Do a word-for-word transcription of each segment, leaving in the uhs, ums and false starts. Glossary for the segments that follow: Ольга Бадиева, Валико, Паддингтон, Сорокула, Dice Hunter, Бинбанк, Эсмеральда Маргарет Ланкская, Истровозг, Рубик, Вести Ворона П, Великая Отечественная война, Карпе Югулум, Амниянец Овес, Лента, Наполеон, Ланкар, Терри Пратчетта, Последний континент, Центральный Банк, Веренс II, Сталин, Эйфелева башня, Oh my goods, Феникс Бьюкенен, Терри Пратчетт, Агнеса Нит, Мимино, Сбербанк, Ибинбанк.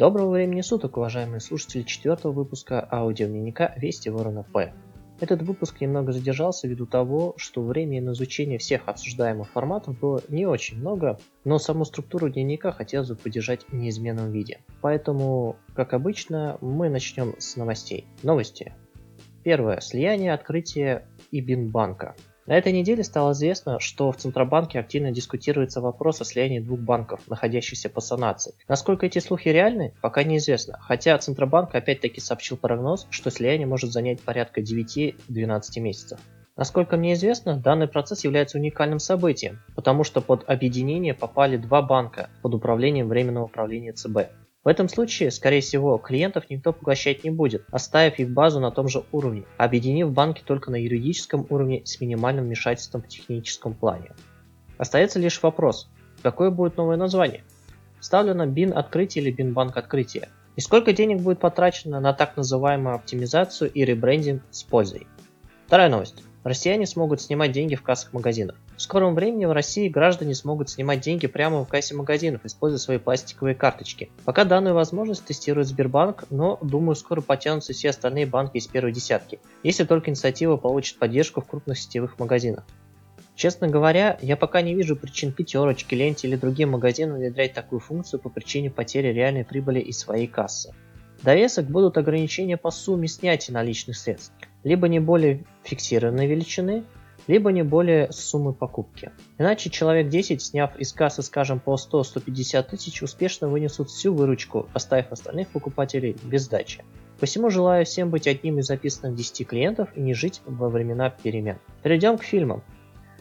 Доброго времени суток, уважаемые слушатели четвертого выпуска аудиодневника Вести Ворона П. Этот выпуск немного задержался ввиду того, что времени на изучение всех обсуждаемых форматов было не очень много, но саму структуру дневника хотелось бы поддержать в неизменном виде. Поэтому, как обычно, мы начнем с новостей. Новости. Первое. Слияние открытия Ибинбанка. На этой неделе стало известно, что в Центробанке активно дискутируется вопрос о слиянии двух банков, находящихся по санации. Насколько эти слухи реальны, пока неизвестно, хотя Центробанк опять-таки сообщил прогноз, что слияние может занять порядка девять-двенадцать месяцев. Насколько мне известно, данный процесс является уникальным событием, потому что под объединение попали два банка под управлением Временного правления ЦБ. В этом случае, скорее всего, клиентов никто поглощать не будет, оставив их базу на том же уровне, объединив банки только на юридическом уровне с минимальным вмешательством в техническом плане. Остается лишь вопрос, какое будет новое название? Вставлено бин открытие или бинбанк открытие? И сколько денег будет потрачено на так называемую оптимизацию и ребрендинг с пользой? Вторая новость. Россияне смогут снимать деньги в кассах магазинов. В скором времени в России граждане смогут снимать деньги прямо в кассе магазинов, используя свои пластиковые карточки. Пока данную возможность тестирует Сбербанк, но, думаю, скоро потянутся все остальные банки из первой десятки, если только инициатива получит поддержку в крупных сетевых магазинах. Честно говоря, я пока не вижу причин Пятёрочке, Ленте или другим магазинам внедрять такую функцию по причине потери реальной прибыли из своей кассы. Довесок будут ограничения по сумме снятия наличных средств, либо не более фиксированной величины, либо не более суммы покупки. Иначе человек десять, сняв из кассы, скажем, по сто-сто пятьдесят тысяч, успешно вынесут всю выручку, оставив остальных покупателей без сдачи. Посему желаю всем быть одним из записанных десяти клиентов и не жить во времена перемен. Перейдем к фильмам.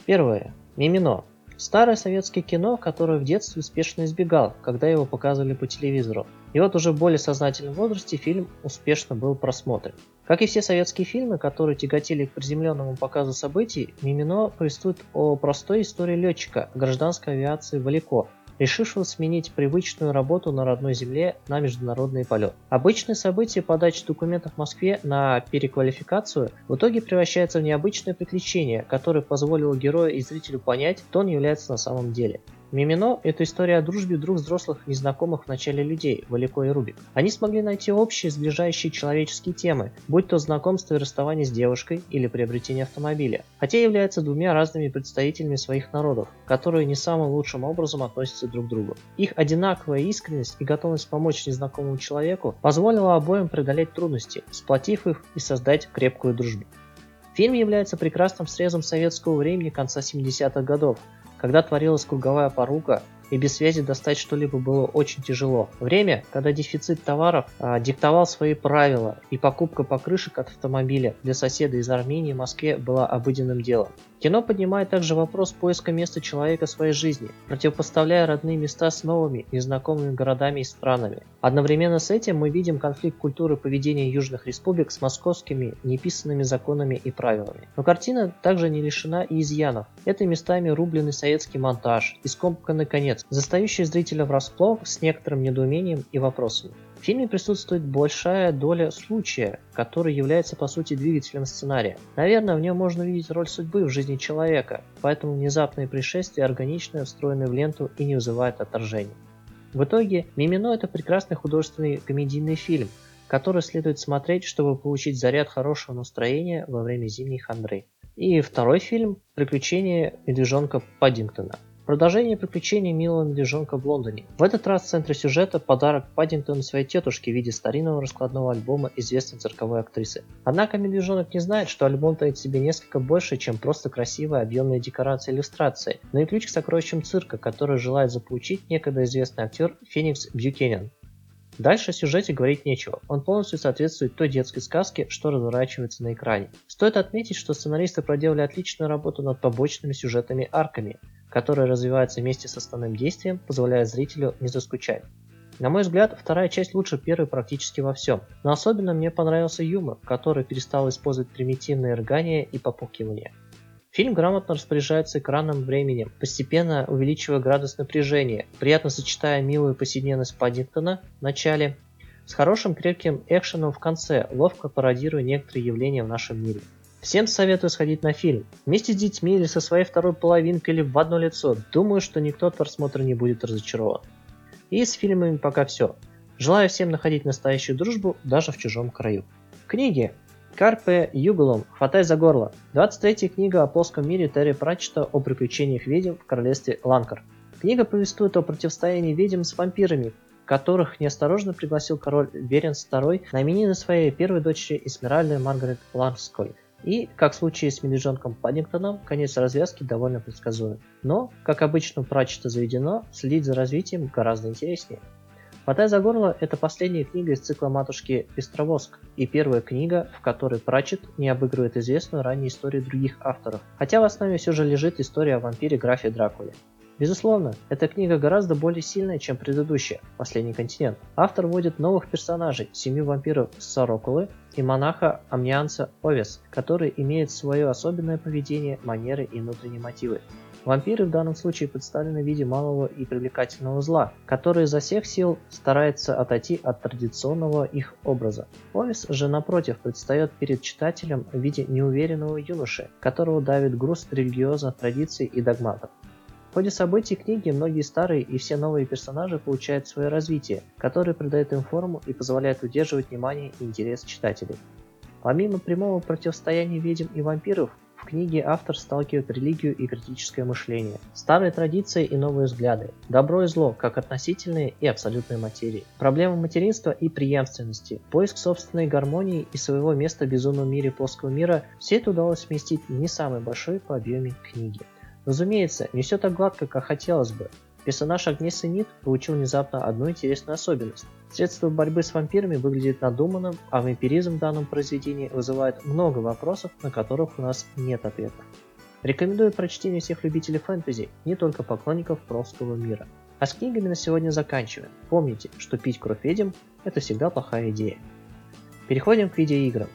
Первое. Мимино. Старое советское кино, которое в детстве успешно избегал, когда его показывали по телевизору. И вот уже в более сознательном возрасте фильм успешно был просмотрен. Как и все советские фильмы, которые тяготели к приземленному показу событий, Мимино повествует о простой истории летчика гражданской авиации Валико, решившего сменить привычную работу на родной земле на международный полет. Обычные события подачи документов в Москве на переквалификацию в итоге превращаются в необычное приключение, которое позволило герою и зрителю понять, кто он является на самом деле. Мимино – это история о дружбе двух взрослых незнакомых в начале людей, Валико и Рубик. Они смогли найти общие сближающие человеческие темы, будь то знакомство и расставание с девушкой или приобретение автомобиля, хотя являются двумя разными представителями своих народов, которые не самым лучшим образом относятся друг к другу. Их одинаковая искренность и готовность помочь незнакомому человеку позволила обоим преодолеть трудности, сплотив их и создать крепкую дружбу. Фильм является прекрасным срезом советского времени конца семидесятых годов, когда творилась круговая порука, и без связи достать что-либо было очень тяжело. Время, когда дефицит товаров а, диктовал свои правила, и покупка покрышек от автомобиля для соседа из Армении в Москве была обыденным делом. Кино поднимает также вопрос поиска места человека в своей жизни, противопоставляя родные места с новыми, незнакомыми городами и странами. Одновременно с этим мы видим конфликт культуры поведения южных республик с московскими неписанными законами и правилами. Но картина также не лишена и изъянов. Это местами рубленый советский монтаж и скомканный конец, застающий зрителя врасплох с некоторым недоумением и вопросами. В фильме присутствует большая доля случая, который является по сути двигателем сценария. Наверное, в нем можно увидеть роль судьбы в жизни человека, поэтому внезапные пришествия органично встроены в ленту и не вызывают отторжения. В итоге, «Мимино» — это прекрасный художественный комедийный фильм, который следует смотреть, чтобы получить заряд хорошего настроения во время зимней хандры. И второй фильм «Приключения медвежонка Паддингтона». Продолжение приключений милого медвежонка в Лондоне. В этот раз в центре сюжета подарок Паддингтону своей тетушке в виде старинного раскладного альбома известной цирковой актрисы. Однако медвежонок не знает, что альбом таит в себе несколько больше, чем просто красивые объемные декорации и иллюстрации, но и ключ к сокровищам цирка, который желает заполучить некогда известный актер Феникс Бьюкенен. Дальше о сюжете говорить нечего, он полностью соответствует той детской сказке, что разворачивается на экране. Стоит отметить, что сценаристы проделали отличную работу над побочными сюжетными арками, которые развиваются вместе с основным действием, позволяя зрителю не заскучать. На мой взгляд, вторая часть лучше первой практически во всем, но особенно мне понравился юмор, который перестал использовать примитивные рыгания и попукивания. Фильм грамотно распоряжается экранным временем, постепенно увеличивая градус напряжения, приятно сочетая милую повседневность Паддингтона в начале с хорошим крепким экшеном в конце, ловко пародируя некоторые явления в нашем мире. Всем советую сходить на фильм. Вместе с детьми или со своей второй половинкой или в одно лицо. Думаю, что никто от просмотра не будет разочарован. И с фильмами пока все. Желаю всем находить настоящую дружбу даже в чужом краю. Книги. Карпе Югулум. Хватай за горло. двадцать третья книга о плоском мире Терри Пратчетта о приключениях ведьм в королевстве Ланкар. Книга повествует о противостоянии ведьм с вампирами, которых неосторожно пригласил король Веренс второй на именины своей первой дочери Эсмеральды Маргарет Ланкской. И, как в случае с медвежонком Паддингтоном, конец развязки довольно предсказуем. Но, как обычно у Пратчетта заведено, следить за развитием гораздо интереснее. «Хватай за горло» — это последняя книга из цикла матушки «Истровозг» и первая книга, в которой Пратчетт не обыгрывает известную раннюю историю других авторов, хотя в основе все же лежит история о вампире графе Дракуле. Безусловно, эта книга гораздо более сильная, чем предыдущая «Последний континент». Автор вводит новых персонажей, семью вампиров Сорокулы и монаха Амниянца Овес, который имеет свое особенное поведение, манеры и внутренние мотивы. Вампиры в данном случае представлены в виде малого и привлекательного зла, который изо всех сил старается отойти от традиционного их образа. Овес же, напротив, предстает перед читателем в виде неуверенного юноши, которого давит груз религиозных традиций и догматов. В ходе событий книги многие старые и все новые персонажи получают свое развитие, которое придает им форму и позволяет удерживать внимание и интерес читателей. Помимо прямого противостояния ведьм и вампиров, в книге автор сталкивает религию и критическое мышление, старые традиции и новые взгляды, добро и зло как относительные и абсолютные материи, проблемы материнства и преемственности, поиск собственной гармонии и своего места в безумном мире плоского мира – все это удалось вместить в не самой большой по объеме книги. Разумеется, не все так гладко, как хотелось бы. Персонаж Агнесы Нит получил внезапно одну интересную особенность. Средство борьбы с вампирами выглядит надуманным, а вампиризм в данном произведении вызывает много вопросов, на которых у нас нет ответов. Рекомендую прочтение всех любителей фэнтези, не только поклонников плоского мира. А с книгами на сегодня заканчиваем. Помните, что пить кровь ведьм – это всегда плохая идея. Переходим к видеоиграм.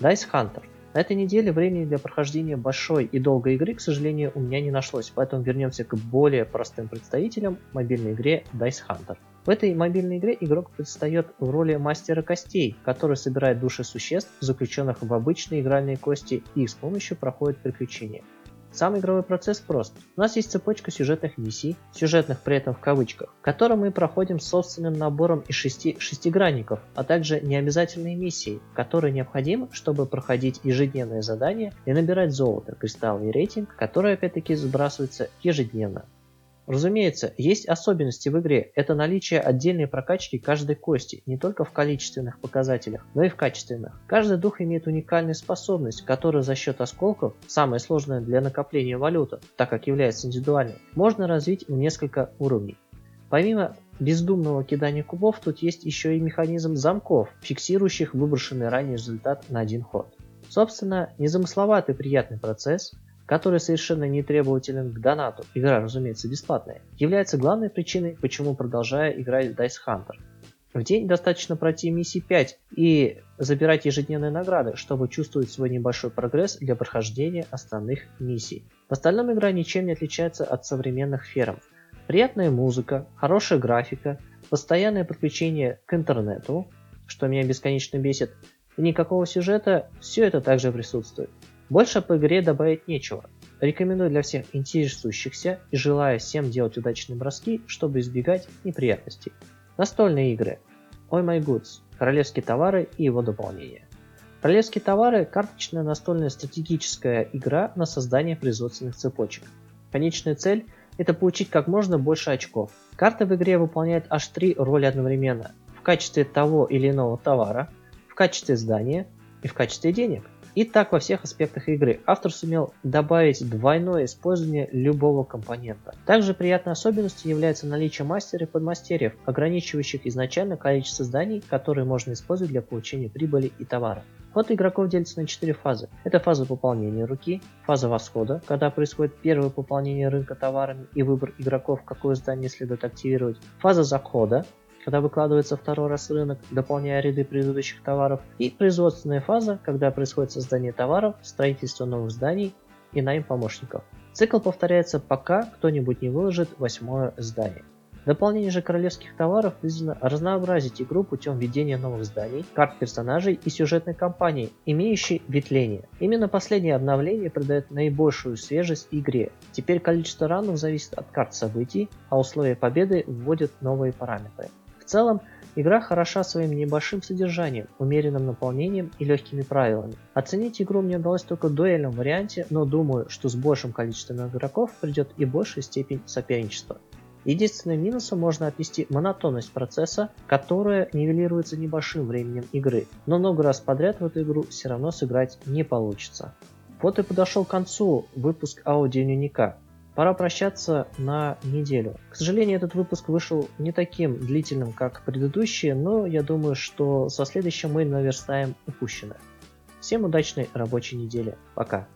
Dice Hunter. На этой неделе времени для прохождения большой и долгой игры, к сожалению, у меня не нашлось, поэтому вернемся к более простым представителям мобильной игре Dice Hunter. В этой мобильной игре игрок предстает в роли мастера костей, который собирает души существ, заключенных в обычные игральные кости, и с помощью проходит приключения. Сам игровой процесс прост. У нас есть цепочка сюжетных миссий, сюжетных при этом в кавычках, которые мы проходим с собственным набором из шести шестигранников, а также необязательные миссии, которые необходимы, чтобы проходить ежедневные задания и набирать золото, кристаллы и рейтинг, которые опять-таки сбрасываются ежедневно. Разумеется, есть особенности в игре, это наличие отдельной прокачки каждой кости, не только в количественных показателях, но и в качественных. Каждый дух имеет уникальную способность, которая за счет осколков, самая сложная для накопления валюты, так как является индивидуальной, можно развить в несколько уровней. Помимо бездумного кидания кубов, тут есть еще и механизм замков, фиксирующих выброшенный ранее результат на один ход. Собственно, незамысловатый приятный процесс, который совершенно не требователен к донату, игра, разумеется, бесплатная, является главной причиной, почему продолжаю играть в Dice Hunter. В день достаточно пройти миссии пять и забирать ежедневные награды, чтобы чувствовать свой небольшой прогресс для прохождения остальных миссий. В остальном игра ничем не отличается от современных ферм. Приятная музыка, хорошая графика, постоянное подключение к интернету, что меня бесконечно бесит, и никакого сюжета, все это также присутствует. Больше по игре добавить нечего. Рекомендую для всех интересующихся и желаю всем делать удачные броски, чтобы избегать неприятностей. Настольные игры. Oh my goods, Королевские товары и его дополнение. Королевские товары – карточная настольная стратегическая игра на создание производственных цепочек. Конечная цель – это получить как можно больше очков. Карта в игре выполняет аж три роли одновременно. В качестве того или иного товара, в качестве здания и в качестве денег. И так во всех аспектах игры автор сумел добавить двойное использование любого компонента. Также приятной особенностью является наличие мастера и подмастерьев, ограничивающих изначально количество зданий, которые можно использовать для получения прибыли и товара. Ход игроков делится на четыре фазы. Это фаза пополнения руки, фаза восхода, когда происходит первое пополнение рынка товарами и выбор игроков, какое здание следует активировать, фаза захода, когда выкладывается второй раз рынок, дополняя ряды предыдущих товаров, и производственная фаза, когда происходит создание товаров, строительство новых зданий и найм помощников. Цикл повторяется, пока кто-нибудь не выложит восьмое здание. Дополнение же королевских товаров призвано разнообразить игру путем введения новых зданий, карт персонажей и сюжетной кампании, имеющей ветвление. Именно последнее обновление придает наибольшую свежесть игре. Теперь количество раундов зависит от карт событий, а условия победы вводят новые параметры. В целом, Игра хороша своим небольшим содержанием, умеренным наполнением и легкими правилами. Оценить игру мне удалось только в дуэльном варианте, но думаю, что с большим количеством игроков придет и большая степень соперничества. Единственным минусом можно отнести монотонность процесса, которая нивелируется небольшим временем игры, но много раз подряд в эту игру все равно сыграть не получится. Вот и подошел к концу выпуск аудиодневника. Пора прощаться на неделю. К сожалению, этот выпуск вышел не таким длительным, как предыдущие, но я думаю, что со следующим мы наверстаем упущенное. Всем удачной рабочей недели. Пока.